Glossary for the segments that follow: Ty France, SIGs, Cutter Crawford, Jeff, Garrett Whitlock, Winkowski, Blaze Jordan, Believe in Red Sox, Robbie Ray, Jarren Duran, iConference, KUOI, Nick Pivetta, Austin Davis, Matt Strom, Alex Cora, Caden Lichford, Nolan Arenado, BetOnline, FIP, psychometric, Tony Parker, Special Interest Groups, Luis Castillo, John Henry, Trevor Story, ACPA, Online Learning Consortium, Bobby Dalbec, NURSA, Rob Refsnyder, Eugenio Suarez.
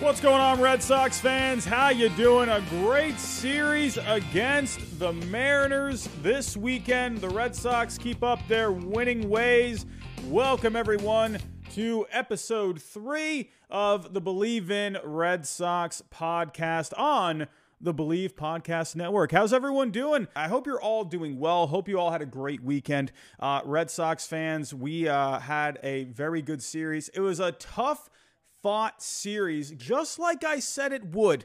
What's going on, Red Sox fans? How you doing? A great series against the Mariners this weekend. The Red Sox keep up their winning ways. Welcome, everyone, to episode 3 of the Believe in Red Sox podcast on the Believe Podcast Network. How's everyone doing? I hope you're all doing well. Hope you all had a great weekend. Red Sox fans, we had a very good series. It was a tough fought series, just like I said it would.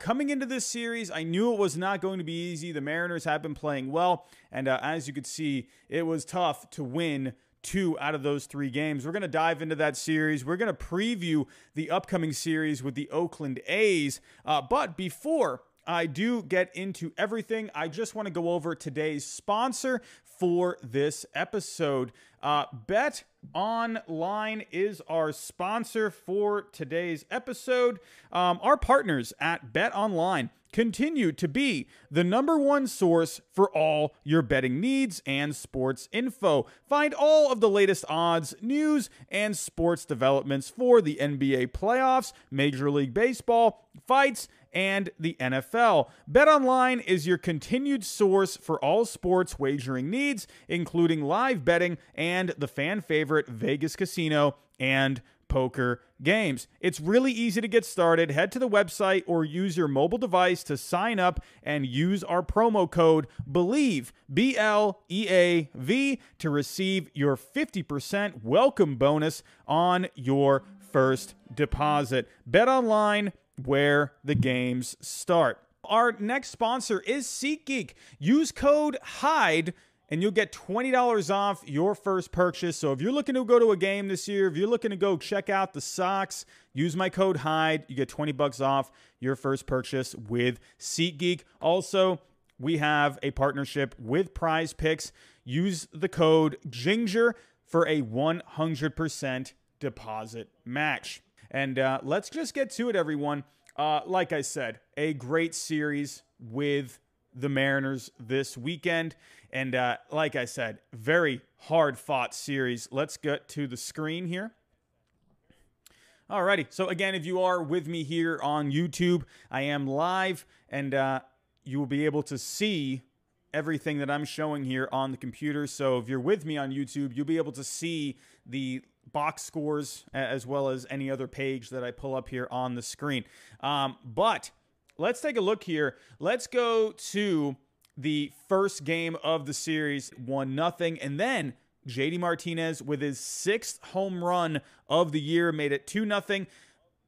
Coming into this series, I knew it was not going to be easy. The Mariners have been playing well, and as you could see, it was tough to win 2 out of those 3 games. We're going to dive into that series. We're going to preview the upcoming series with the Oakland A's. But before I do get into everything, I just want to go over today's sponsor for this episode. BetOnline is our sponsor for today's episode. Our partners at BetOnline continue to be the #1 source for all your betting needs and sports info. Find all of the latest odds, news, and sports developments for the NBA playoffs, Major League Baseball, fights, and the NFL. BetOnline is your continued source for all sports wagering needs, including live betting and the fan favorite Vegas Casino and poker games. It's really easy to get started. Head to the website or use your mobile device to sign up and use our promo code BELIEVE, B-L-E-A-V, to receive your 50% welcome bonus on your first deposit. BetOnline, where the games start. Our next sponsor is SeatGeek. Use code HIDE and you'll get $20 off your first purchase. So if you're looking to go to a game this year, if you're looking to go check out the Sox, use my code HIDE. You get $20 off your first purchase with SeatGeek. Also, we have a partnership with Prize Picks. Use the code JINGER for a 100% deposit match. And let's just get to it, everyone. Like I said, a great series with the Mariners this weekend. And like I said, very hard-fought series. Let's get to the screen here. Alrighty. So again, if you are with me here on YouTube, I am live, and you will be able to see everything that I'm showing here on the computer. So if you're with me on YouTube, you'll be able to see the box scores as well as any other page that I pull up here on the screen. But let's take a look here. Let's go to the first game of the series, 1-0. And then J.D. Martinez with his 6th home run of the year made it 2-0.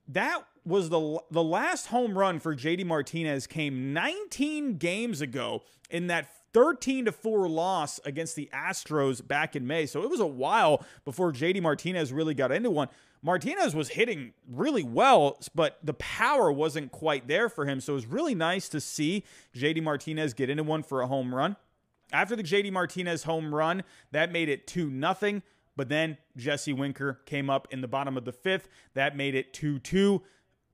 That was the last home run for J.D. Martinez came 19 games ago in that 13-4 loss against the Astros back in May. So it was a while before J.D. Martinez really got into one. Martinez was hitting really well, but the power wasn't quite there for him. So it was really nice to see J.D. Martinez get into one for a home run. After the J.D. Martinez home run, that made it 2-0. But then Jesse Winker came up in the bottom of the 5th. That made it 2-2.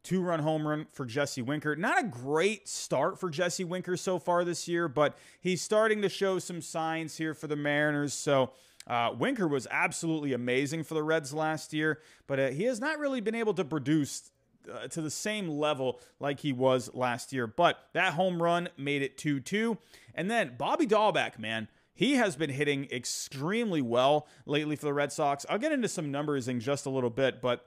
2-run home run for Jesse Winker. Not a great start for Jesse Winker so far this year, but he's starting to show some signs here for the Mariners. So Winker was absolutely amazing for the Reds last year, but he has not really been able to produce to the same level like he was last year. But that home run made it 2-2. And then Bobby Dalbec, man, he has been hitting extremely well lately for the Red Sox. I'll get into some numbers in just a little bit, but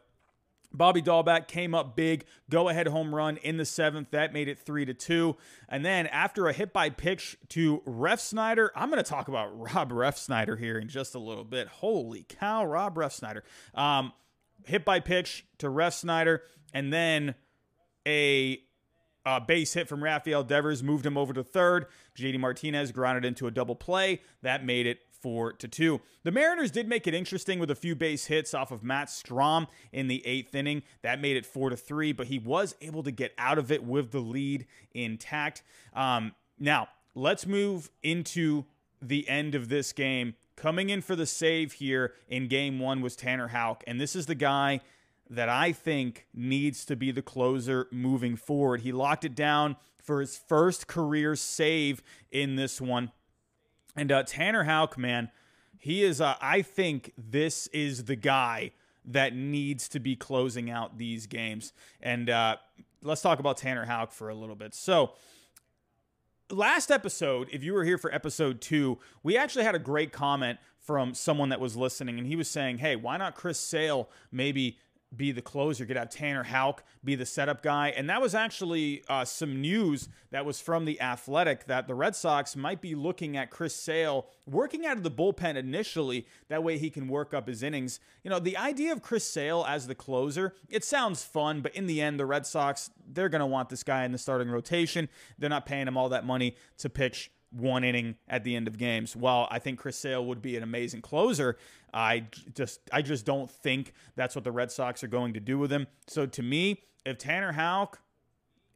Bobby Dalbec came up big, go-ahead home run in the 7th. That made it 3-2. And then after a hit-by-pitch to Refsnyder, I'm going to talk about Rob Refsnyder here in just a little bit. Holy cow, Rob Refsnyder. Hit-by-pitch to Refsnyder, and then a base hit from Rafael Devers moved him over to 3rd. J.D. Martinez grounded into a double play. That made it 4-2. The Mariners did make it interesting with a few base hits off of Matt Strom in the 8th inning. That made it 4-3, but he was able to get out of it with the lead intact. Now, let's move into the end of this game. Coming in for the save here in Game 1 was Tanner Houck, and this is the guy that I think needs to be the closer moving forward. He locked it down for his first career save in this one. And Tanner Houck, man, he is, I think this is the guy that needs to be closing out these games. And let's talk about Tanner Houck for a little bit. So last episode, if you were here for episode 2, we actually had a great comment from someone that was listening, and he was saying, hey, why not Chris Sale maybe be the closer, could have Tanner Houck be the setup guy? And that was actually some news that was from The Athletic, that the Red Sox might be looking at Chris Sale working out of the bullpen initially. That way he can work up his innings. You know, the idea of Chris Sale as the closer, it sounds fun, but in the end, the Red Sox, they're going to want this guy in the starting rotation. They're not paying him all that money to pitch one inning at the end of games. While I think Chris Sale would be an amazing closer, I just don't think that's what the Red Sox are going to do with him. So to me, if Tanner Houck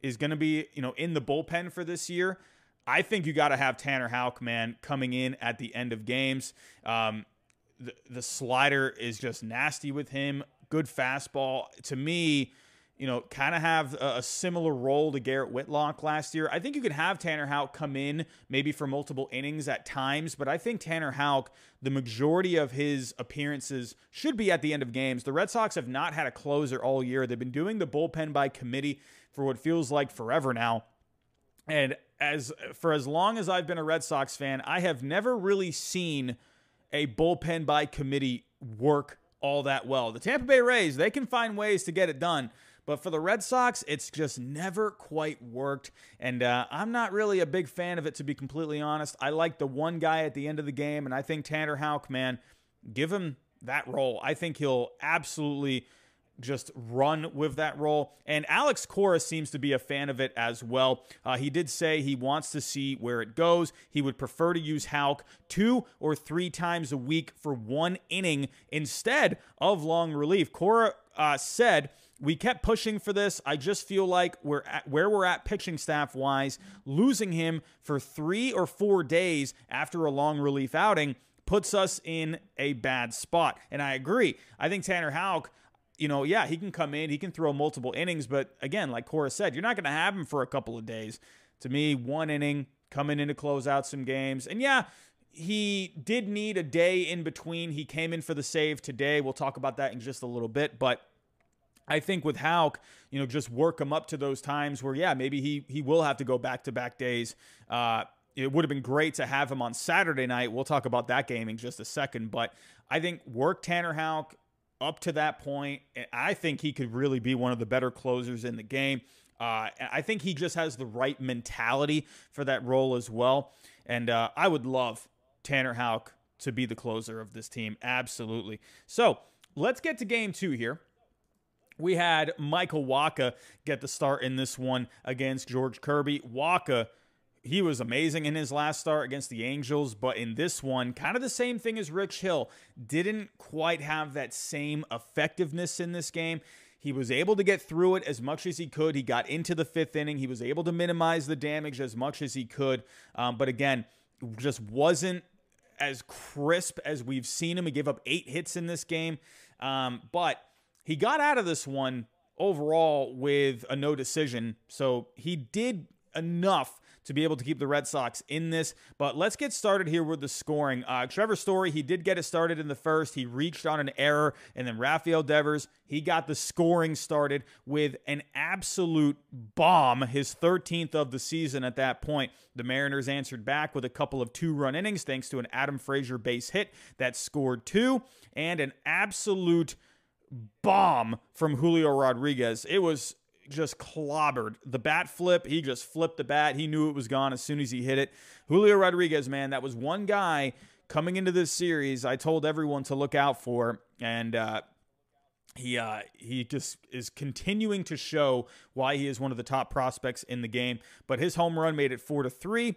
is going to be, you know, in the bullpen for this year, I think you got to have Tanner Houck, man, coming in at the end of games. The slider is just nasty with him. Good fastball. To me, you know, kind of have a similar role to Garrett Whitlock last year. I think you could have Tanner Houck come in maybe for multiple innings at times, but I think Tanner Houck, the majority of his appearances should be at the end of games. The Red Sox have not had a closer all year. They've been doing the bullpen by committee for what feels like forever now. And as long as I've been a Red Sox fan, I have never really seen a bullpen by committee work all that well. The Tampa Bay Rays, they can find ways to get it done. But for the Red Sox, it's just never quite worked, and I'm not really a big fan of it, to be completely honest. I like the one guy at the end of the game, and I think Tanner Houck, man, give him that role. I think he'll absolutely just run with that role. And Alex Cora seems to be a fan of it as well. He did say he wants to see where it goes. He would prefer to use Houck 2 or 3 times a week for one inning instead of long relief. Cora said, we kept pushing for this. I just feel like we're at where we're at pitching staff-wise. Losing him for 3 or 4 days after a long relief outing puts us in a bad spot. And I agree. I think Tanner Houck, you know, yeah, he can come in. He can throw multiple innings. But again, like Cora said, you're not going to have him for a couple of days. To me, one inning, coming in to close out some games. And yeah, he did need a day in between. He came in for the save today. We'll talk about that in just a little bit. But I think with Houck, you know, just work him up to those times where, yeah, maybe he will have to go back-to-back days. It would have been great to have him on Saturday night. We'll talk about that game in just a second. But I think work Tanner Houck up to that point. I think he could really be one of the better closers in the game. I think he just has the right mentality for that role as well. And I would love Tanner Houck to be the closer of this team. Absolutely. So let's get to game 2 here. We had Michael Wacha get the start in this one against George Kirby. Wacha, he was amazing in his last start against the Angels, but in this one, kind of the same thing as Rich Hill. Didn't quite have that same effectiveness in this game. He was able to get through it as much as he could. He got into the 5th inning. He was able to minimize the damage as much as he could. But again, just wasn't as crisp as we've seen him. He gave up 8 hits in this game. But he got out of this one overall with a no decision, so he did enough to be able to keep the Red Sox in this. But let's get started here with the scoring. Trevor Story, he did get it started in the first. He reached on an error, and then Rafael Devers, he got the scoring started with an absolute bomb, his 13th of the season at that point. The Mariners answered back with a couple of 2-run innings thanks to an Adam Frazier base hit that scored 2, and an absolute bomb from Julio Rodriguez. It was just clobbered. The bat flip, he just flipped the bat. He knew it was gone as soon as he hit it. Julio Rodriguez, man, that was one guy coming into this series I told everyone to look out for, and he just is continuing to show why he is one of the top prospects in the game. But his home run made it 4-3.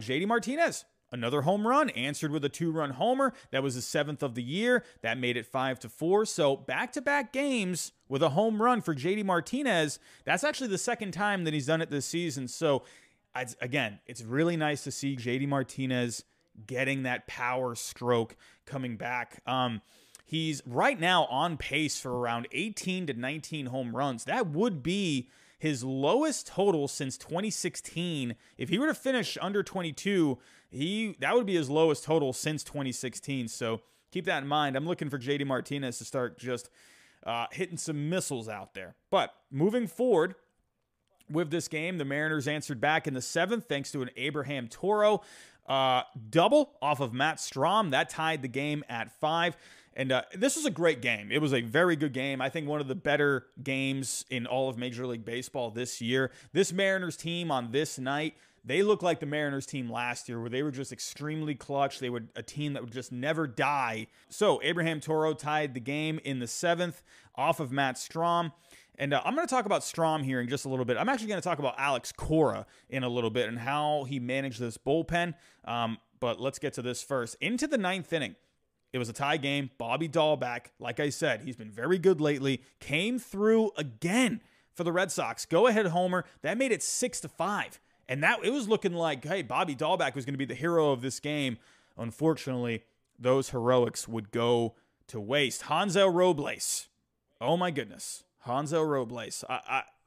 J.D. Martinez, another home run, answered with a 2-run homer. That was his 7th of the year. That made it 5-4. So back-to-back games with a home run for J.D. Martinez. That's actually the 2nd time that he's done it this season. So, again, it's really nice to see J.D. Martinez getting that power stroke coming back. He's right now on pace for around 18 to 19 home runs. That would be his lowest total since 2016. If he were to finish under 22, that would be his lowest total since 2016. So keep that in mind. I'm looking for J.D. Martinez to start just hitting some missiles out there. But moving forward with this game, the Mariners answered back in the seventh thanks to an Abraham Toro double off of Matt Strom. That tied the game at 5. And this was a great game. It was a very good game. I think one of the better games in all of Major League Baseball this year. This Mariners team on this night, they look like the Mariners team last year, where they were just extremely clutch. They were a team that would just never die. So Abraham Toro tied the game in the seventh off of Matt Strom. And I'm going to talk about Strom here in just a little bit. I'm actually going to talk about Alex Cora in a little bit and how he managed this bullpen. But let's get to this first. Into the ninth inning, it was a tie game. Bobby Dalbec, like I said, he's been very good lately, came through again for the Red Sox. Go-ahead homer. That made it 6-5. And that it was looking like, hey, Bobby Dalbec was going to be the hero of this game. Unfortunately, those heroics would go to waste. Hansel Robles. Oh, my goodness. Hansel Robles.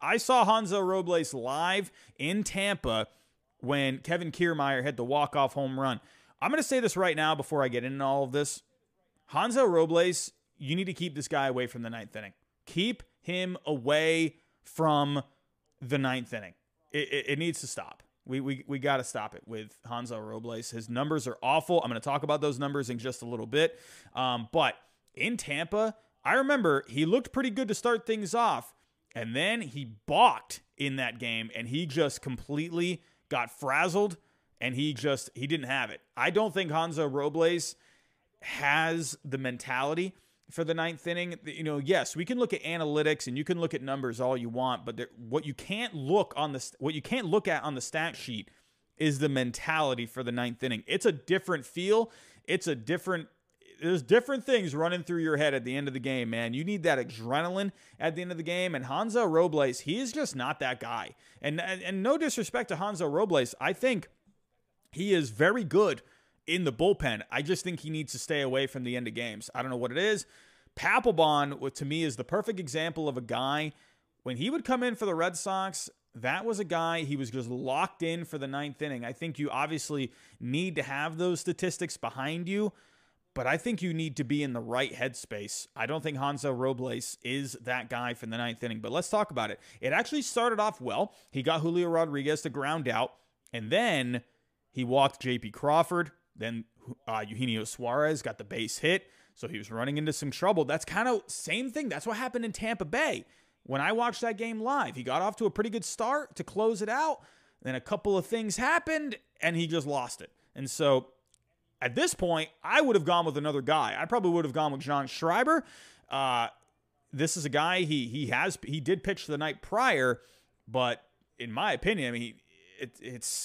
I saw Hansel Robles live in Tampa when Kevin Kiermaier hit the walk-off home run. I'm going to say this right now before I get into all of this. Hansel Robles, you need to keep this guy away from the ninth inning. Keep him away from the ninth inning. It needs to stop. We got to stop it with Hansel Robles. His numbers are awful. I'm going to talk about those numbers in just a little bit. But in Tampa, I remember he looked pretty good to start things off, and then he balked in that game, and he just completely got frazzled, and he didn't have it. I don't think Hansel Robles has the mentality for the ninth inning. You know, yes, we can look at analytics and you can look at numbers all you want, but what you can't look at on the stat sheet is the mentality for the ninth inning. It's a different feel. There's different things running through your head at the end of the game, man. You need that adrenaline at the end of the game. And Hansel Robles, he is just not that guy. And no disrespect to Hansel Robles, I think he is very good in the bullpen. I just think he needs to stay away from the end of games. I don't know what it is. Papelbon, to me, is the perfect example of a guy. When he would come in for the Red Sox, that was a guy, he was just locked in for the ninth inning. I think you obviously need to have those statistics behind you, but I think you need to be in the right headspace. I don't think Hansel Robles is that guy for the ninth inning, but let's talk about it. It actually started off well. He got Julio Rodriguez to ground out, and then he walked J.D. Crawford. Then Eugenio Suarez got the base hit, so he was running into some trouble. That's kind of the same thing. That's what happened in Tampa Bay. When I watched that game live, he got off to a pretty good start to close it out. Then a couple of things happened, and he just lost it. And so at this point, I would have gone with another guy. I probably would have gone with John Schreiber. This is a guy, he did pitch the night prior, but in my opinion, I mean,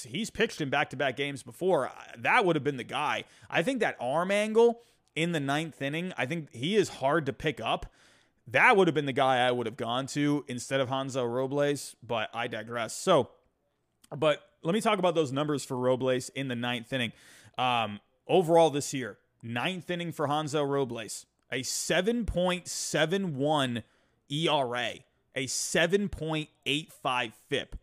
he's pitched in back-to-back games before. That would have been the guy. I think that arm angle in the ninth inning, I think he is hard to pick up. That would have been the guy I would have gone to instead of Hansel Robles, but I digress. But let me talk about those numbers for Robles in the ninth inning. Overall this year, ninth inning for Hansel Robles, a 7.71 ERA, a 7.85 FIP.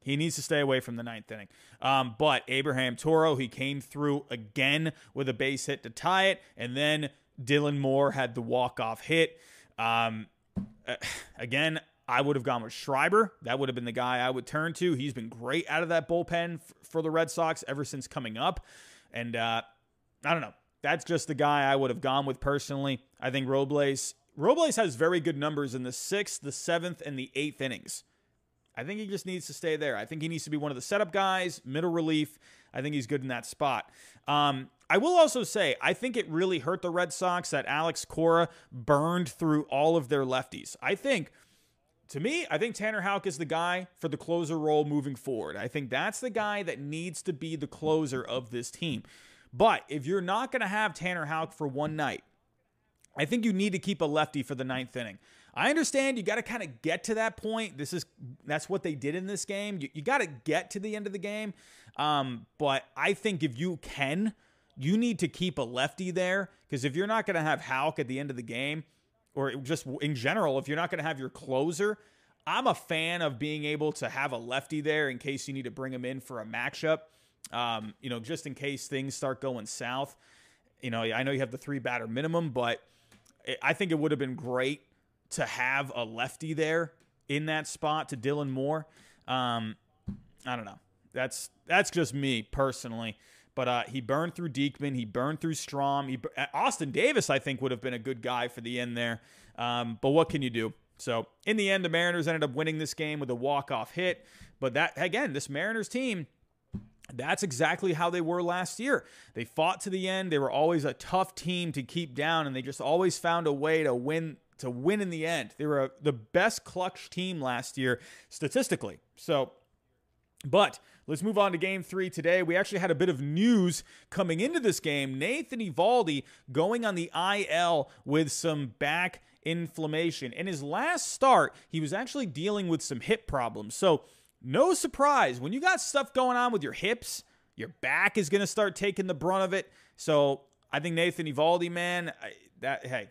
He needs to stay away from the ninth inning. But Abraham Toro, he came through again with a base hit to tie it. And then Dylan Moore had the walk-off hit. Again, I would have gone with Schreiber. That would have been the guy I would turn to. He's been great out of that bullpen for the Red Sox ever since coming up. And I don't know. That's just the guy I would have gone with personally. I think Robles has very good numbers in the 6th, the 7th, and the 8th innings. I think he just needs to stay there. I think he needs to be one of the setup guys, middle relief. I think he's good in that spot. I will also say, I think it really hurt the Red Sox that Alex Cora burned through all of their lefties. I think Tanner Houck is the guy for the closer role moving forward. I think that's the guy that needs to be the closer of this team. But if you're not going to have Tanner Houck for one night, I think you need to keep a lefty for the ninth inning. I understand you got to kind of get to that point. That's what they did in this game. You got to get to the end of the game. But I think if you can, you need to keep a lefty there, because if you're not going to have Houck at the end of the game, or just in general, if you're not going to have your closer, I'm a fan of being able to have a lefty there in case you need to bring him in for a matchup. Just in case things start going south. I know you have the 3-batter minimum, but I think it would have been great to have a lefty there in that spot to Dylan Moore. I don't know. That's just me personally. But he burned through Diekman. He burned through Strom. Austin Davis, I think, would have been a good guy for the end there. But what can you do? So, in the end, the Mariners ended up winning this game with a walk-off hit. But that, again, this Mariners team, that's exactly how they were last year. They fought to the end. They were always a tough team to keep down, and they just always found a way to win in the end. They were the best clutch team last year, statistically. So, but let's move on to Game 3 today. We actually had a bit of news coming into this game. Nathan Eovaldi going on the IL with some back inflammation. In his last start, he was actually dealing with some hip problems. So no surprise, when you got stuff going on with your hips, your back is going to start taking the brunt of it. So I think Nathan Eovaldi, man, hey,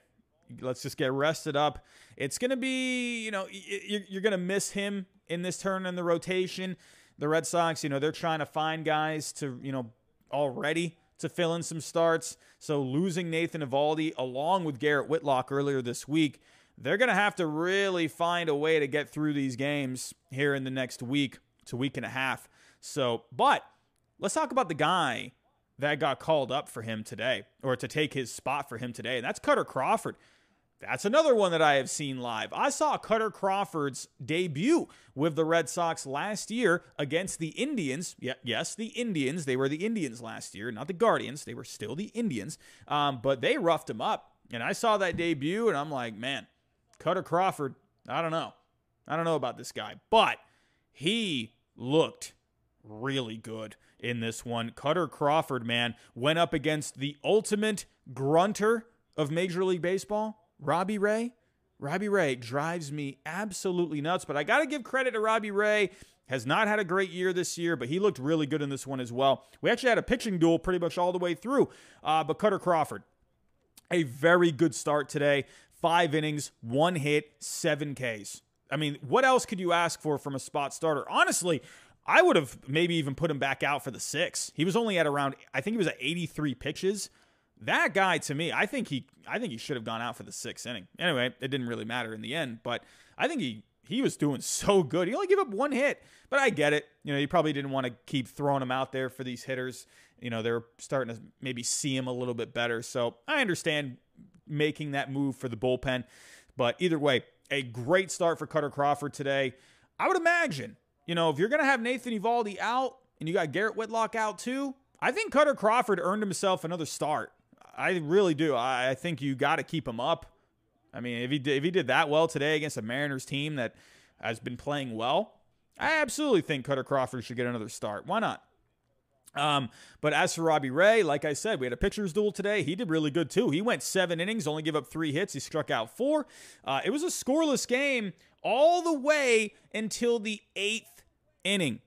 let's just get rested up. It's going to be, you know, you're going to miss him in this turn in the rotation. The Red Sox, you know, they're trying to find guys to, you know, already to fill in some starts. So losing Nathan Eovaldi along with Garrett Whitlock earlier this week, they're going to have to really find a way to get through these games here in the next week to week and a half. So, but let's talk about the guy that got called up for him today, or to take his spot for him today. And that's Cutter Crawford. That's another one that I have seen live. I saw Cutter Crawford's debut with the Red Sox last year against the Indians. Yes, the Indians. They were the Indians last year, not the Guardians. They were still the Indians. But they roughed him up, and I saw that debut, and I'm like, man, Cutter Crawford, I don't know. I don't know about this guy. But he looked really good in this one. Cutter Crawford, man, went up against the ultimate grunter of Major League Baseball. Robbie Ray? Robbie Ray drives me absolutely nuts, but I got to give credit to Robbie Ray. Has not had a great year this year, but he looked really good in this one as well. We actually had a pitching duel pretty much all the way through, but Cutter Crawford, a very good start today. 5 innings, 1 hit, 7 Ks. I mean, what else could you ask for from a spot starter? Honestly, I would have maybe even put him back out for the 6. He was only at around, I think he was at 83 pitches. That guy, to me, I think he should have gone out for the 6th inning. Anyway, it didn't really matter in the end, but I think he was doing so good. He only gave up 1 hit, but I get it. You know, you probably didn't want to keep throwing him out there for these hitters. You know, they're starting to maybe see him a little bit better. So I understand making that move for the bullpen, but either way, a great start for Cutter Crawford today. I would imagine, you know, if you're going to have Nathan Eovaldi out and you got Garrett Whitlock out too, I think Cutter Crawford earned himself another start. I really do. I think you got to keep him up. I mean, if he did that well today against a Mariners team that has been playing well, I absolutely think Cutter Crawford should get another start. Why not? But as for Robbie Ray, like I said, we had a pitcher's duel today. He did really good too. He went 7 innings, only gave up 3 hits. He struck out 4. It was a scoreless game all the way until the 8th inning.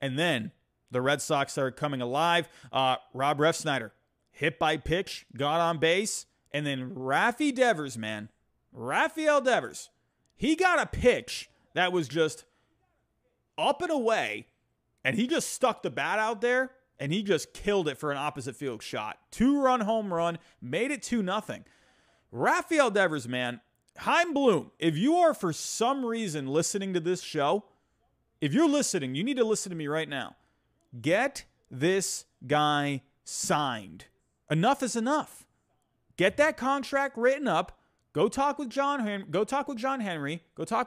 And then the Red Sox are coming alive. Rob Refsnyder, hit by pitch, got on base, and then Rafael Devers, he got a pitch that was just up and away, and he just stuck the bat out there, and he just killed it for an opposite field shot. 2-run home run, made it 2-0. Rafael Devers, man, Chaim Bloom, if you are for some reason listening to this show, if you're listening, you need to listen to me right now. Get this guy signed. Enough is enough. Get that contract written up. Go talk with John Henry. Go talk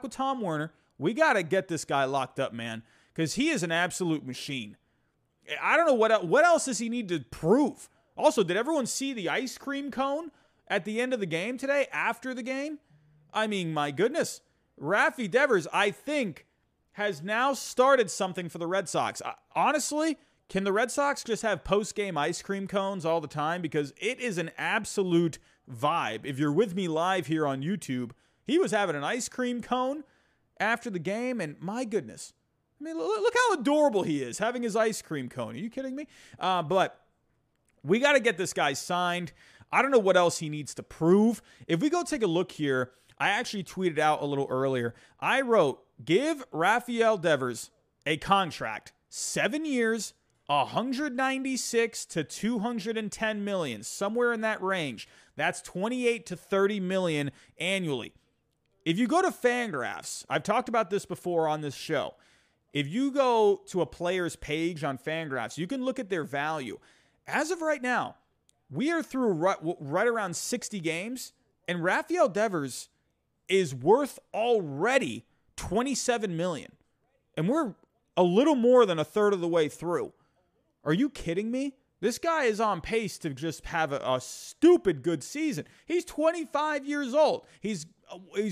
with Tom Werner. We got to get this guy locked up, man, because he is an absolute machine. I don't know what else does he need to prove. Also, did everyone see the ice cream cone at the end of the game today, after the game? I mean, my goodness. Rafi Devers, I think, has now started something for the Red Sox. Honestly, can the Red Sox just have post-game ice cream cones all the time? Because it is an absolute vibe. If you're with me live here on YouTube, he was having an ice cream cone after the game, and my goodness. I mean, look how adorable he is, having his ice cream cone. Are you kidding me? But we got to get this guy signed. I don't know what else he needs to prove. If we go take a look here, I actually tweeted out a little earlier. I wrote, give Rafael Devers a contract, 7 years, $196 to $210 million, somewhere in that range. That's $28 to $30 million annually. If you go to Fangraphs, I've talked about this before on this show. If you go to a player's page on Fangraphs, you can look at their value. As of right now, we are through right around 60 games, and Rafael Devers is worth already $27 million. And we're a little more than a third of the way through. Are you kidding me? This guy is on pace to just have a stupid good season. He's 25 years old. He's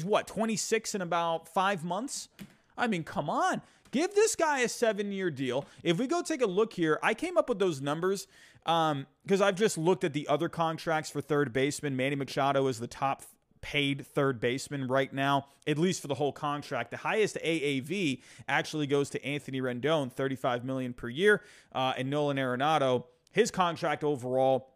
what, 26 in about 5 months? I mean, come on. Give this guy a 7-year deal. If we go take a look here, I came up with those numbers because I've just looked at the other contracts for third baseman. Manny Machado is the top paid third baseman right now, at least for the whole contract. The highest AAV actually goes to Anthony Rendon, $35 million per year, and Nolan Arenado. His contract overall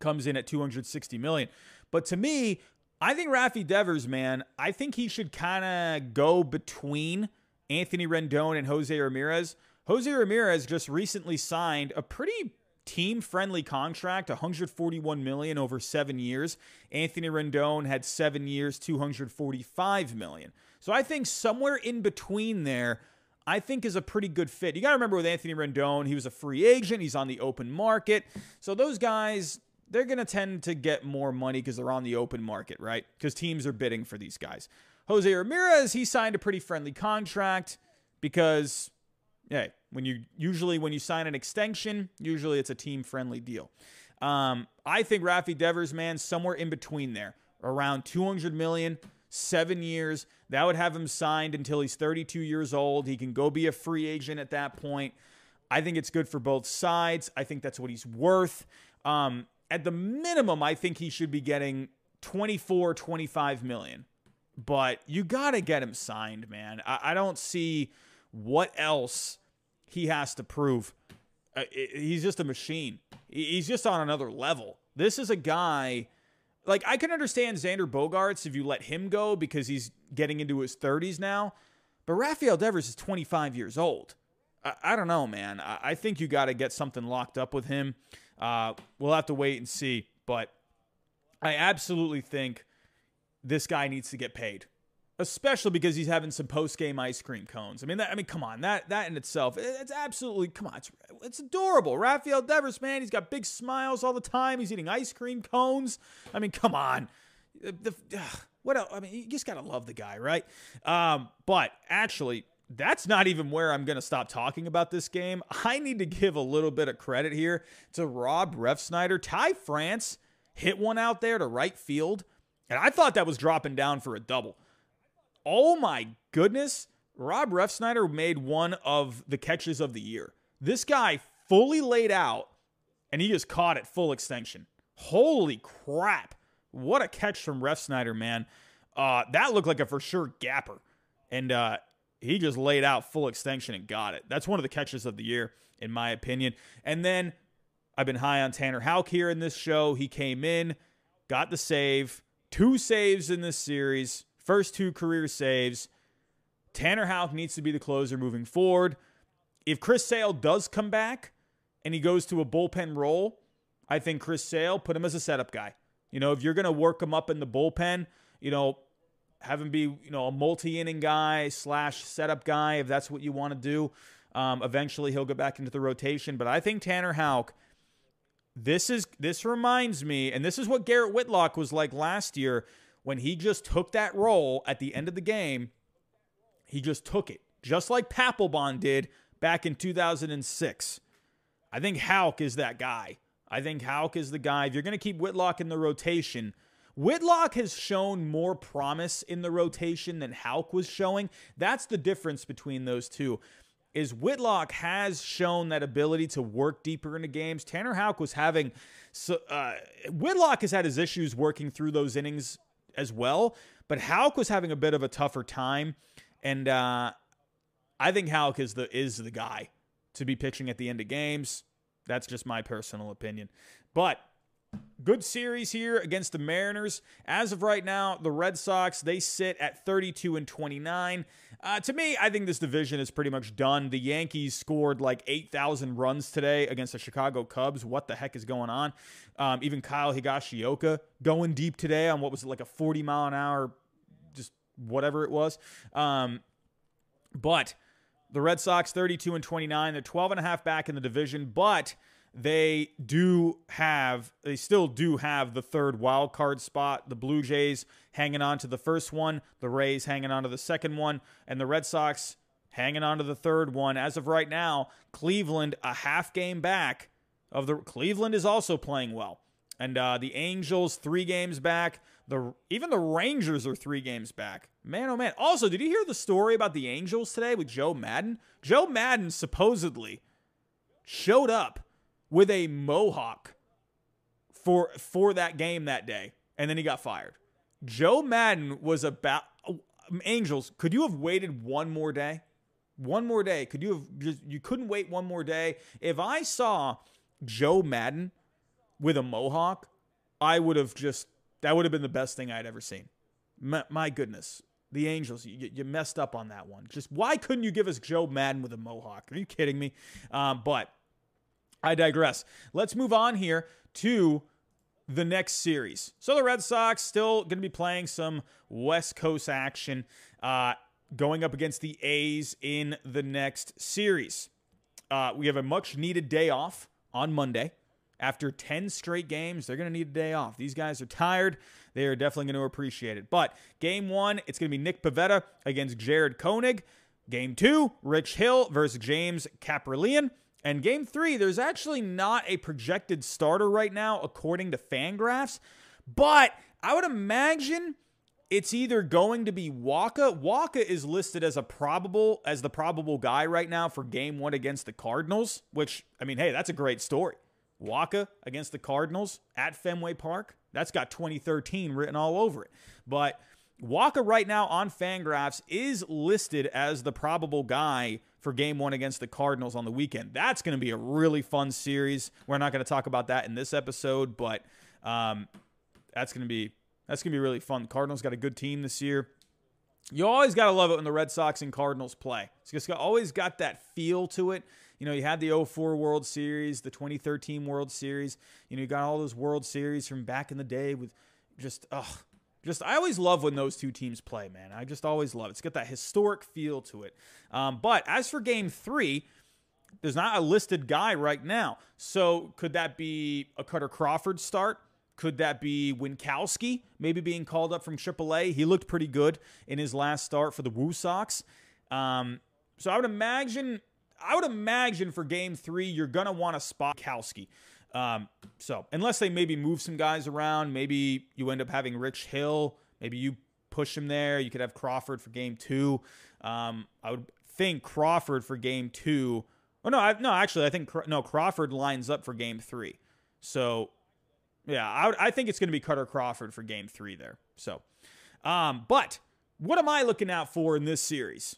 comes in at $260 million. But to me, I think Rafi Devers, man, I think he should kind of go between Anthony Rendon and Jose Ramirez. Jose Ramirez just recently signed a pretty team-friendly contract, $141 million over 7 years. Anthony Rendon had 7 years, $245 million. So I think somewhere in between there, I think is a pretty good fit. You got to remember with Anthony Rendon, he was a free agent. He's on the open market. So those guys, they're going to tend to get more money because they're on the open market, right? Because teams are bidding for these guys. Jose Ramirez, he signed a pretty friendly contract because, hey, when you sign an extension, usually it's a team-friendly deal. I think Rafi Devers, man, somewhere in between there, around $200 million, 7 years. That would have him signed until he's 32 years old. He can go be a free agent at that point. I think it's good for both sides. I think that's what he's worth. At the minimum, I think he should be getting $24, $25 million. But you got to get him signed, man. I don't see what else he has to prove. He's just a machine. He's just on another level. This is a guy... Like, I can understand Xander Bogaerts if you let him go because he's getting into his 30s now. But Rafael Devers is 25 years old. I don't know, man. I think you got to get something locked up with him. We'll have to wait and see. But I absolutely think this guy needs to get paid, especially because he's having some post-game ice cream cones. I mean, come on. That in itself, it's absolutely, come on. It's adorable. Rafael Devers, man, he's got big smiles all the time. He's eating ice cream cones. I mean, come on. What else? I mean, you just got to love the guy, right? But actually, that's not even where I'm going to stop talking about this game. I need to give a little bit of credit here to Rob Refsnyder. Ty France hit one out there to right field, and I thought that was dropping down for a double. Oh my goodness, Rob Refsnyder made one of the catches of the year. This guy fully laid out, and he just caught it full extension. Holy crap. What a catch from Refsnyder, man. That looked like a for sure gapper. And he just laid out full extension and got it. That's one of the catches of the year, in my opinion. And then I've been high on Tanner Houck here in this show. He came in, got the save, 2 saves in this series. First 2 career saves. Tanner Houck needs to be the closer moving forward. If Chris Sale does come back and he goes to a bullpen role, I think Chris Sale, put him as a setup guy. You know, if you're going to work him up in the bullpen, you know, have him be, you know, a multi-inning guy / setup guy, if that's what you want to do. Eventually he'll go back into the rotation. But I think Tanner Houck, this reminds me, and this is what Garrett Whitlock was like last year, when he just took that role at the end of the game. He just took it, just like Papelbon did back in 2006. I think Houck is that guy. I think Houck is the guy. If you're going to keep Whitlock in the rotation, Whitlock has shown more promise in the rotation than Houck was showing. That's the difference between those two, is Whitlock has shown that ability to work deeper into games. Tanner Houck was having... Whitlock has had his issues working through those innings as well, but Houck was having a bit of a tougher time, and I think Houck is the guy to be pitching at the end of games. That's just my personal opinion. But good series here against the Mariners. As of right now, the Red Sox, they sit at 32-29. To me, I think this division is pretty much done. The Yankees scored like 8,000 runs today against the Chicago Cubs. What the heck is going on? Even Kyle Higashioka going deep today on what was like a 40-mile-an-hour just whatever it was. But the Red Sox, 32-29. They're 12.5 back in the division, but they still do have the third wild card spot. The Blue Jays hanging on to the first one, the Rays hanging on to the second one, and the Red Sox hanging on to the third one. As of right now, Cleveland a half game back of the Cleveland is also playing well. And the Angels 3 games back. Even the Rangers are 3 games back. Man, oh man. Also, did you hear the story about the Angels today with Joe Maddon? Joe Maddon supposedly showed up with a mohawk for that game that day, and then he got fired. Joe Maddon was about... Angels, could you have waited one more day? One more day. Could you have... You couldn't wait one more day. If I saw Joe Maddon with a mohawk, I would have just... That would have been the best thing I'd ever seen. My goodness. The Angels, you messed up on that one. Just why couldn't you give us Joe Maddon with a mohawk? Are you kidding me? But... I digress. Let's move on here to the next series. So the Red Sox still going to be playing some West Coast action, going up against the A's in the next series. We have a much-needed day off on Monday. After 10 straight games, they're going to need a day off. These guys are tired. They are definitely going to appreciate it. But game 1, it's going to be Nick Pivetta against Jared Koenig. Game 2, Rich Hill versus James Kapralian. And game 3, there's actually not a projected starter right now, according to Fangraphs. But I would imagine it's either going to be Waka. Waka is listed as the probable guy right now for game 1 against the Cardinals, which, I mean, hey, that's a great story. Waka against the Cardinals at Fenway Park. That's got 2013 written all over it. But Waka right now on Fangraphs is listed as the probable guy for game 1 against the Cardinals on the weekend. That's going to be a really fun series. We're not going to talk about that in this episode, but that's going to be really fun. The Cardinals got a good team this year. You always got to love it when the Red Sox and Cardinals play. It's just always got that feel to it. You know, you had the 2004 World Series, the 2013 World Series. You know, you got all those World Series from back in the day with just, ugh. Just, I always love when those two teams play, man. I just always love it. It's got that historic feel to it. But as for game 3, there's not a listed guy right now. So could that be a Cutter Crawford start? Could that be Winkowski maybe being called up from AAA? He looked pretty good in his last start for the Woo Sox. So I would imagine for game 3, you're going to want to spot Winkowski. So unless they maybe move some guys around, maybe you end up having Rich Hill, maybe you push him there. You could have Crawford for game 2. I would think Crawford for game 2. Oh no, Crawford lines up for game 3. So yeah, I think it's going to be Cutter Crawford for game 3 there. So, but what am I looking out for in this series?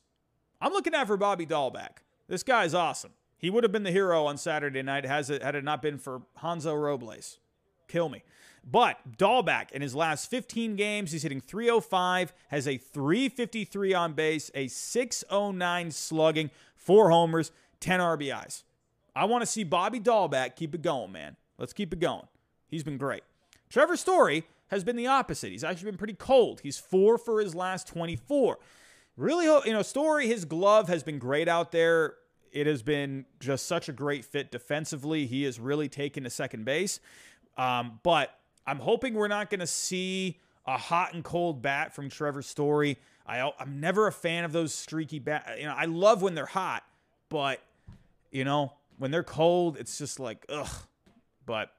I'm looking out for Bobby Dalbec. This guy's awesome. He would have been the hero on Saturday night had it not been for Hansel Robles. Kill me. But Dalbec, in his last 15 games, he's hitting .305, has a .353 on base, a .609 slugging, 4 homers, 10 RBIs. I want to see Bobby Dalbec keep it going, man. Let's keep it going. He's been great. Trevor Story has been the opposite. He's actually been pretty cold. He's 4 for his last 24. Really, you know, Story, his glove has been great out there. It has been just such a great fit defensively. He has really taken to second base. But I'm hoping we're not going to see a hot and cold bat from Trevor Story. I'm never a fan of those streaky bats. You know, I love when they're hot, but, you know, when they're cold, it's just like, ugh. But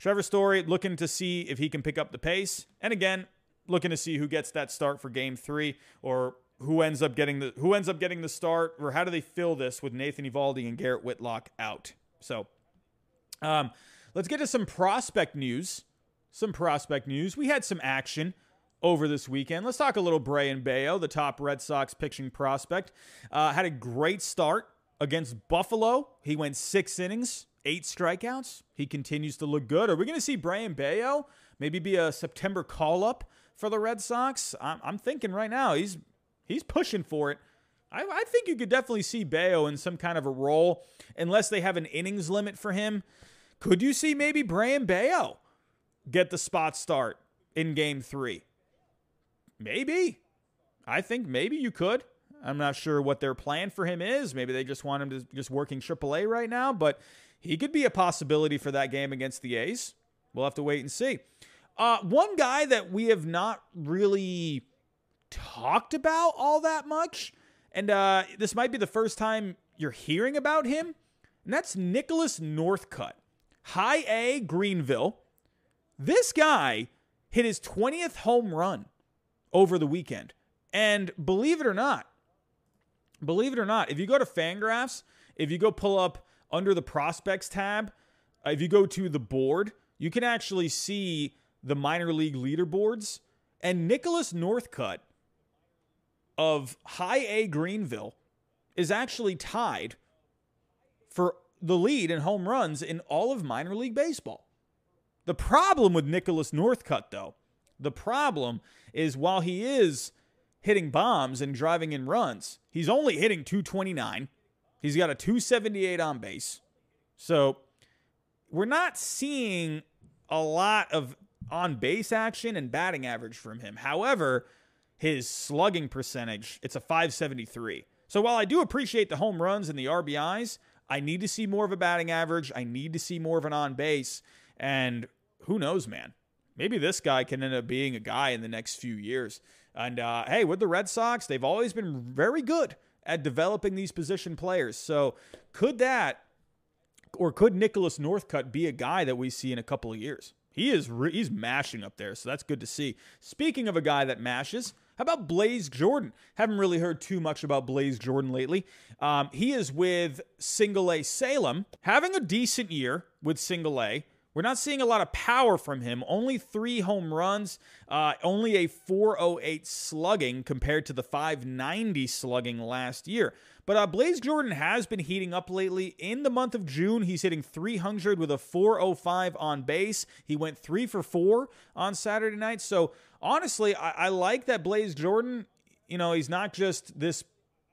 Trevor Story looking to see if he can pick up the pace. And again, looking to see who gets that start for game 3 or who ends up getting the start, or how do they fill this with Nathan Eovaldi and Garrett Whitlock out? So let's get to some prospect news. We had some action over this weekend. Let's talk a little Brayan Bayo, the top Red Sox pitching prospect. Had a great start against Buffalo. He went 6 innings, 8 strikeouts. He continues to look good. Are we going to see Brayan Bayo maybe be a September call-up for the Red Sox? I'm thinking right now he's pushing for it. I think you could definitely see Bayo in some kind of a role, unless they have an innings limit for him. Could you see maybe Brayan Bayo get the spot start in game 3? Maybe. I think maybe you could. I'm not sure what their plan for him is. Maybe they just want him to just working AAA right now, but he could be a possibility for that game against the A's. We'll have to wait and see. One guy that we have not really talked about all that much, and this might be the first time you're hearing about him, and that's Nicholas Northcutt. High A, Greenville. This guy hit his 20th home run over the weekend. And believe it or not, if you go to Fangraphs, if you go pull up under the prospects tab, if you go to the board, you can actually see the minor league leaderboards. And Nicholas Northcutt of High A Greenville is actually tied for the lead in home runs in all of minor league baseball. The problem with Nicholas Northcutt, though, the problem is while he is hitting bombs and driving in runs, he's only hitting .229. He's got a .278 on base. So we're not seeing a lot of on-base action and batting average from him. However, his slugging percentage, it's a .573. So while I do appreciate the home runs and the RBIs, I need to see more of a batting average. I need to see more of an on-base. And who knows, man? Maybe this guy can end up being a guy in the next few years. And, hey, with the Red Sox, they've always been very good at developing these position players. So could Nicholas Northcutt be a guy that we see in a couple of years? He's mashing up there, so that's good to see. Speaking of a guy that mashes, how about Blaze Jordan? Haven't really heard too much about Blaze Jordan lately. He is with Single A Salem, having a decent year with Single A. We're not seeing a lot of power from him. Only 3 home runs, only a .408 slugging compared to the .590 slugging last year. But Blaze Jordan has been heating up lately. In the month of June, he's hitting .300 with a .405 on base. He went 3 for 4 on Saturday night. So honestly, I like that Blaze Jordan. You know, he's not just this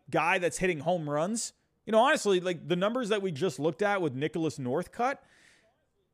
guy that's hitting home runs. You know, honestly, like the numbers that we just looked at with Nicholas Northcutt,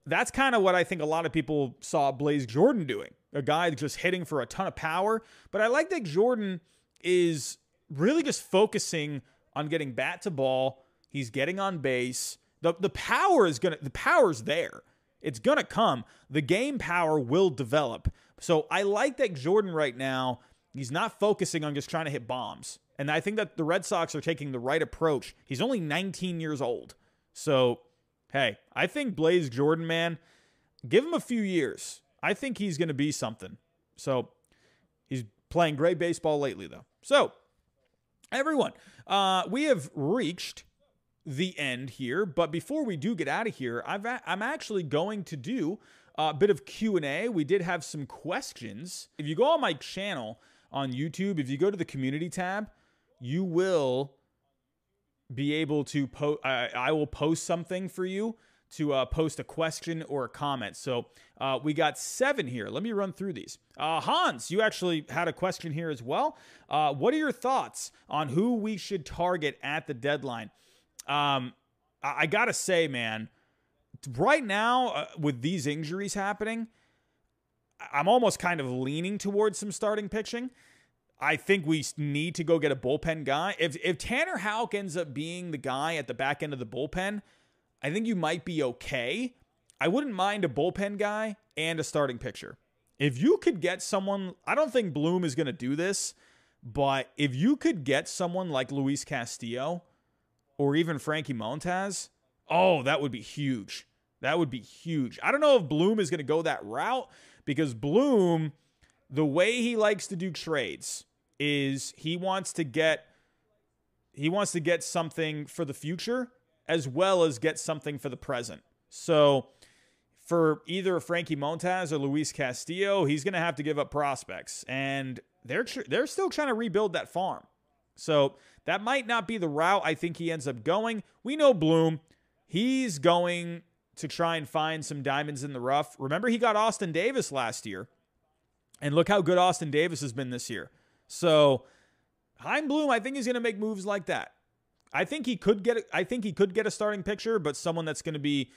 that's kind of what I think a lot of people saw Blaze Jordan doing, a guy just hitting for a ton of power. But I like that Jordan is really just focusing on getting bat to ball. He's getting on base. The power's there. It's going to come. The game power will develop. So I like that Jordan right now, he's not focusing on just trying to hit bombs. And I think that the Red Sox are taking the right approach. He's only 19 years old. So hey, I think Blaze Jordan, man, give him a few years. I think he's going to be something. So he's playing great baseball lately, though. So everyone, we have reached the end here. But before we do get out of here, I'm actually going to do a bit of Q&A. We did have some questions. If you go on my channel on YouTube, if you go to the community tab, you will be able to post, I will post something for you to post a question or a comment. So we got 7 here. Let me run through these. Hans, you actually had a question here as well. What are your thoughts on who we should target at the deadline? I got to say, man, right now with these injuries happening, I'm almost kind of leaning towards some starting pitching. I think we need to go get a bullpen guy. If Tanner Houck ends up being the guy at the back end of the bullpen, I think you might be okay. I wouldn't mind a bullpen guy and a starting pitcher. If you could get someone, I don't think Bloom is going to do this, but if you could get someone like Luis Castillo or even Frankie Montas, oh, that would be huge. That would be huge. I don't know if Bloom is going to go that route because Bloom, the way he likes to do trades is he wants to get something for the future as well as get something for the present. So for either Frankie Montas or Luis Castillo, he's going to have to give up prospects, and they're still trying to rebuild that farm. So that might not be the route I think he ends up going. We know Bloom, he's going to try and find some diamonds in the rough. Remember, he got Austin Davis last year, and look how good Austin Davis has been this year. So Chaim Bloom, I think he's going to make moves like that. I think he could get a starting pitcher, but someone that's going to be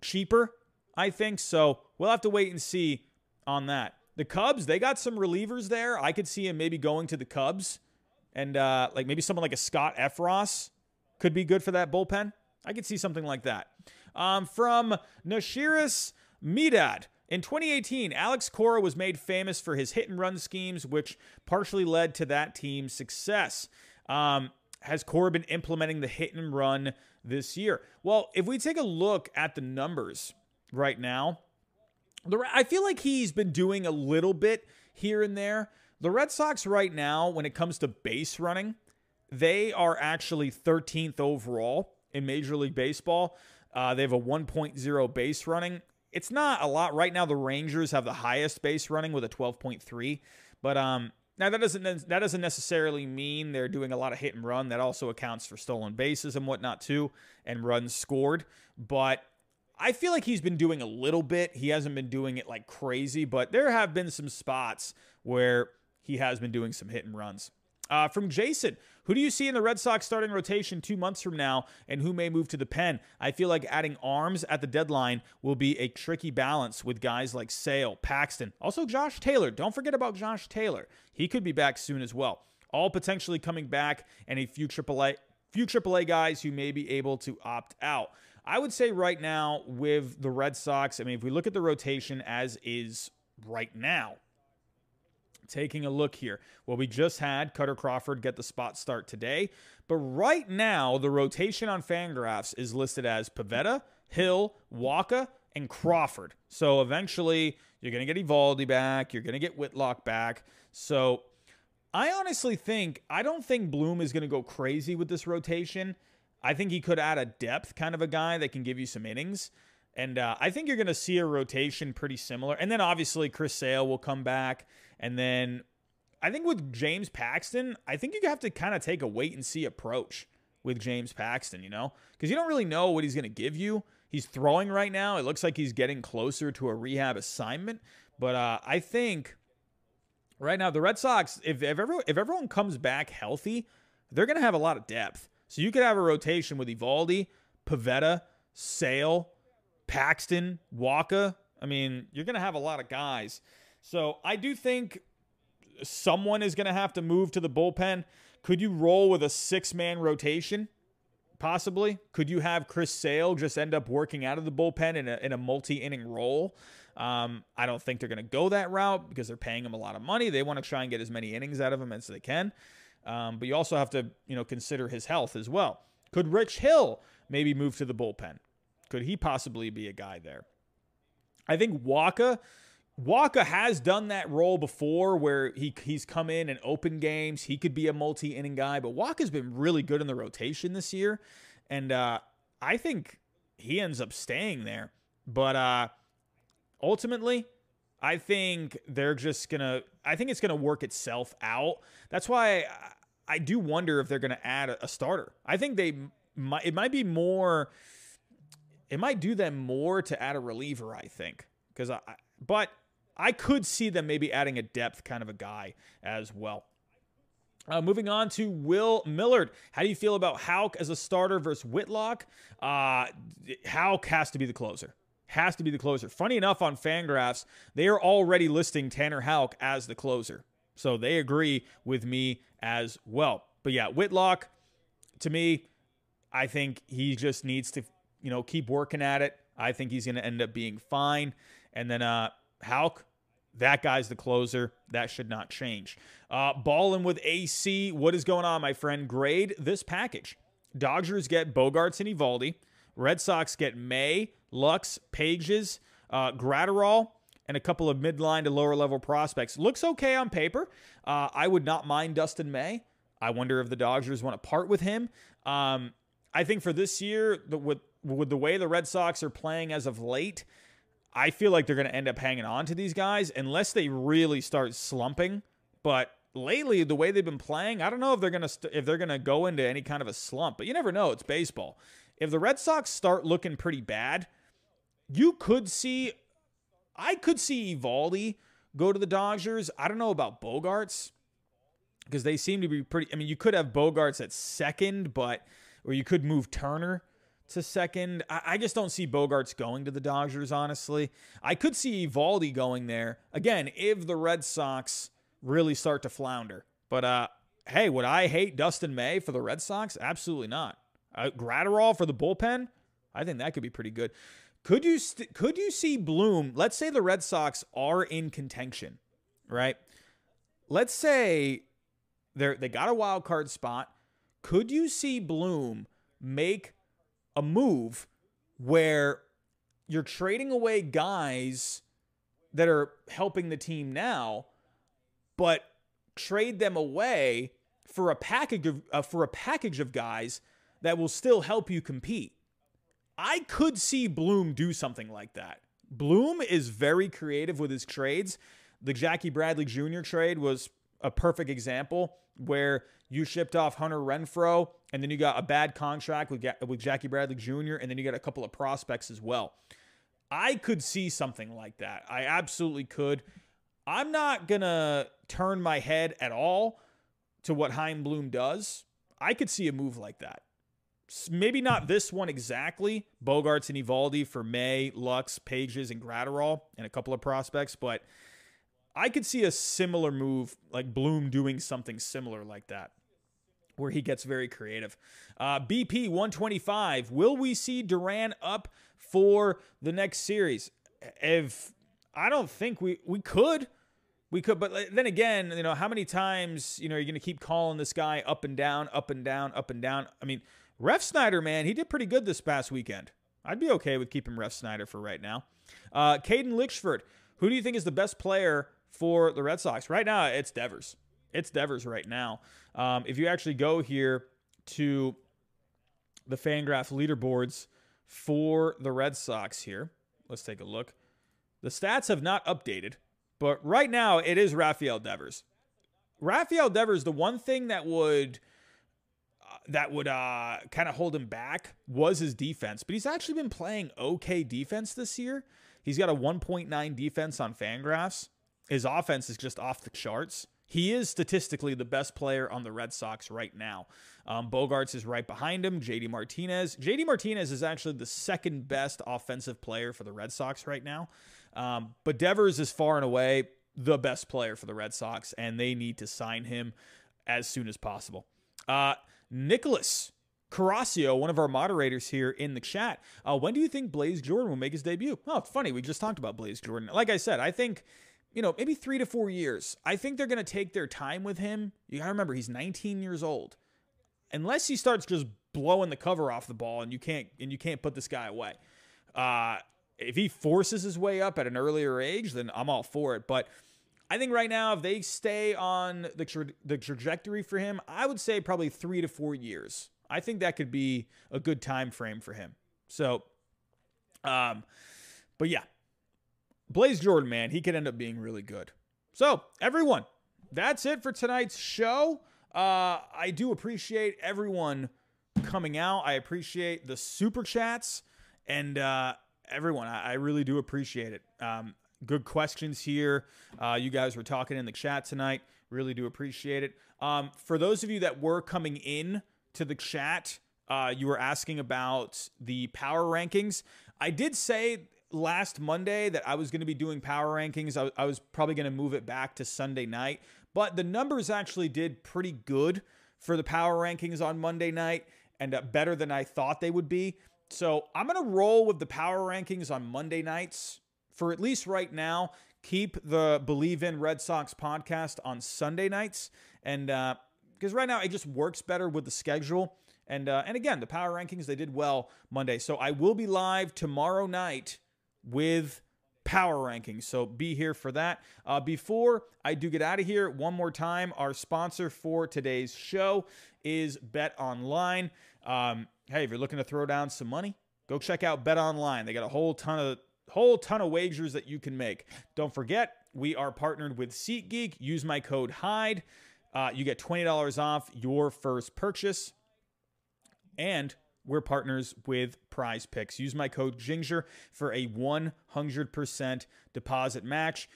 cheaper, I think. So we'll have to wait and see on that. the Cubs, they got some relievers there. I could see him maybe going to the Cubs. And like maybe someone like a Scott Efros could be good for that bullpen. I could see something like that. From Nashiris Medad. In 2018, Alex Cora was made famous for his hit-and-run schemes, which partially led to that team's success. Has Cora been implementing the hit-and-run this year? Well, if we take a look at the numbers right now, I feel like he's been doing a little bit here and there. The Red Sox right now, when it comes to base running, they are actually 13th overall in Major League Baseball. They have a 1.0 base running. It's not a lot. Right now, the Rangers have the highest base running with a 12.3. But now that doesn't necessarily mean they're doing a lot of hit and run. That also accounts for stolen bases and whatnot too, and runs scored. But I feel like he's been doing a little bit. He hasn't been doing it like crazy, but there have been some spots where he has been doing some hit and runs. From Jason, who do you see in the Red Sox starting rotation 2 months from now, and who may move to the pen? I feel like adding arms at the deadline will be a tricky balance with guys like Sale, Paxton, also Josh Taylor. Don't forget about Josh Taylor. He could be back soon as well. All potentially coming back, and a few AAA guys who may be able to opt out. I would say right now with the Red Sox, I mean, if we look at the rotation as is right now, taking a look here. Well, we just had Cutter Crawford get the spot start today. But right now, the rotation on Fangraphs is listed as Pivetta, Hill, Waka, and Crawford. So eventually, you're going to get Eovaldi back. You're going to get Whitlock back. So I honestly think, I don't think Bloom is going to go crazy with this rotation. I think he could add a depth kind of a guy that can give you some innings. And I think you're going to see a rotation pretty similar. And then obviously Chris Sale will come back. And then I think with James Paxton, I think you have to kind of take a wait and see approach with James Paxton, you know, because you don't really know what he's going to give you. He's throwing right now. It looks like he's getting closer to a rehab assignment. But I think right now the Red Sox, if everyone comes back healthy, they're going to have a lot of depth. So you could have a rotation with Eovaldi, Pivetta, Sale, Paxton, Waka. I mean, you're going to have a lot of guys. So I do think someone is going to have to move to the bullpen. Could you roll with a six-man rotation? Possibly. Could you have Chris Sale just end up working out of the bullpen in a multi-inning role? I don't think they're going to go that route because they're paying him a lot of money. They want to try and get as many innings out of him as they can. But you also have to, you know, consider his health as well. Could Rich Hill maybe move to the bullpen? Could he possibly be a guy there? I think Waka has done that role before where he's come in and opened games. He could be a multi-inning guy, but Waka's been really good in the rotation this year, and I think he ends up staying there. But ultimately, I think they're just going to – I think it's going to work itself out. That's why I do wonder if they're going to add a starter. I think they might, it might be more – it might do them more to add a reliever, I think. But I could see them maybe adding a depth kind of a guy as well. Moving on to Will Millard. How do you feel about Houck as a starter versus Whitlock? Houck has to be the closer. Has to be the closer. Funny enough, on Fangraphs, they are already listing Tanner Houck as the closer. So they agree with me as well. But yeah, Whitlock, to me, I think he just needs to... you know, keep working at it. I think he's going to end up being fine. And then Houck, that guy's the closer. That should not change. Ballin' with AC. What is going on, my friend? Grade this package. Dodgers get Bogaerts and Eovaldi. Red Sox get May, Lux, Pages, Gratterall, and a couple of midline to lower-level prospects. Looks okay on paper. I would not mind Dustin May. I wonder if the Dodgers want to part with him. I think for this year, with the way the Red Sox are playing as of late, I feel like they're going to end up hanging on to these guys unless they really start slumping. But lately, the way they've been playing, I don't know if they're going to go into any kind of a slump. But you never know. It's baseball. If the Red Sox start looking pretty bad, you could see, I could see Eovaldi go to the Dodgers. I don't know about Bogaerts because they seem to be pretty. I mean, you could have Bogaerts at second, but or you could move Turner to second. I just don't see Bogaerts going to the Dodgers, honestly. I could see Eovaldi going there, again, if the Red Sox really start to flounder. But, hey, would I hate Dustin May for the Red Sox? Absolutely not. Gratterall for the bullpen? I think that could be pretty good. Could you see Bloom? Let's say the Red Sox are in contention, right? Let's say they got a wild card spot. Could you see Bloom make a move where you're trading away guys that are helping the team now, but trade them away for a package of guys that will still help you compete? I could see Bloom do something like that. Bloom is very creative with his trades. The Jackie Bradley Jr. trade was a perfect example where you shipped off Hunter Renfroe and then you got a bad contract with Jackie Bradley Jr. and then you got a couple of prospects as well. I could see something like that. I absolutely could. I'm not going to turn my head at all to what Chaim Bloom does. I could see a move like that. Maybe not this one exactly. Bogaerts and Eovaldi for May, Lux, Pages, and Gratterall and a couple of prospects, but I could see a similar move, like Bloom doing something similar like that, where he gets very creative. BP 125. Will we see Duran up for the next series? If I don't think we could, but then again, you know, how many times, you know, you're going to keep calling this guy up and down, up and down, up and down. I mean, Refsnyder, man, he did pretty good this past weekend. I'd be okay with keeping Refsnyder for right now. Caden Lichford. Who do you think is the best player for the Red Sox? Right now, it's Devers. It's Devers right now. If you actually go here to the FanGraph leaderboards for the Red Sox here, let's take a look. The stats have not updated, but right now it is Rafael Devers. Rafael Devers, the one thing that would kind of hold him back was his defense, but he's actually been playing okay defense this year. He's got a 1.9 defense on FanGraphs. His offense is just off the charts. He is statistically the best player on the Red Sox right now. Bogaerts is right behind him. J.D. Martinez. J.D. Martinez is actually the second best offensive player for the Red Sox right now. But Devers is far and away the best player for the Red Sox, and they need to sign him as soon as possible. Nicholas Carrasio, one of our moderators here in the chat. When do you think Blaze Jordan will make his debut? Oh, it's funny. We just talked about Blaze Jordan. Like I said, I think, you know, maybe 3 to 4 years. I think they're going to take their time with him. You got to remember, he's 19 years old. Unless he starts just blowing the cover off the ball and you can't put this guy away. If he forces his way up at an earlier age, then I'm all for it. But I think right now, if they stay on the trajectory for him, I would say probably 3 to 4 years. I think that could be a good time frame for him. So, but yeah, Blaze Jordan, man, he could end up being really good. So, everyone, that's it for tonight's show. I do appreciate everyone coming out. I appreciate the super chats and everyone. I really do appreciate it. Good questions here. You guys were talking in the chat tonight. Really do appreciate it. For those of you that were coming in to the chat, you were asking about the power rankings. I did say last Monday that I was going to be doing power rankings. I was probably going to move it back to Sunday night, but the numbers actually did pretty good for the power rankings on Monday night and better than I thought they would be. So I'm going to roll with the power rankings on Monday nights for at least right now. Keep the Believe in Red Sox podcast on Sunday nights and, because right now it just works better with the schedule. And again, the power rankings, they did well Monday. So I will be live tomorrow night with power rankings. So be here for that. Before I do get out of here, one more time, our sponsor for today's show is BetOnline. Hey, if you're looking to throw down some money, go check out BetOnline. They got a whole ton of wagers that you can make. Don't forget, we are partnered with SeatGeek. Use my code HIDE. You get $20 off your first purchase, and we're partners with Prize Picks. Use my code Ginger for a 100% deposit match.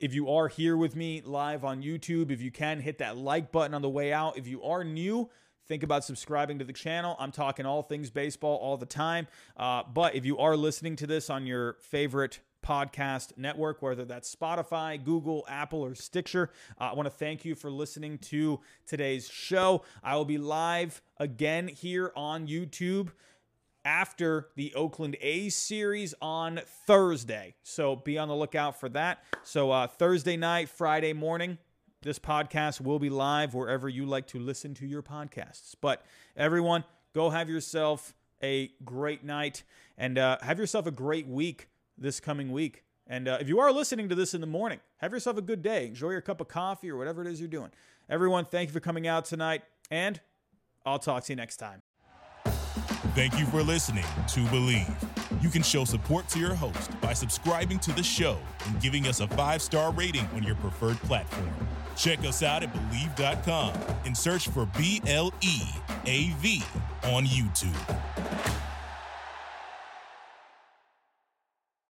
If you are here with me live on YouTube, if you can, hit that like button on the way out. If you are new, think about subscribing to the channel. I'm talking all things baseball all the time. But if you are listening to this on your favorite podcast network, whether that's Spotify, Google, Apple, or Stitcher, I want to thank you for listening to today's show. I will be live again here on YouTube after the Oakland A's series on Thursday. So be on the lookout for that. So Thursday night, Friday morning, this podcast will be live wherever you like to listen to your podcasts. But everyone, go have yourself a great night and have yourself a great week this coming week. And if you are listening to this in the morning, have yourself a good day. Enjoy your cup of coffee or whatever it is you're doing. Everyone, thank you for coming out tonight, and I'll talk to you next time. Thank you for listening to Believe. You can show support to your host by subscribing to the show and giving us a 5-star rating on your preferred platform. Check us out at Believe.com and search for BLEAV on YouTube.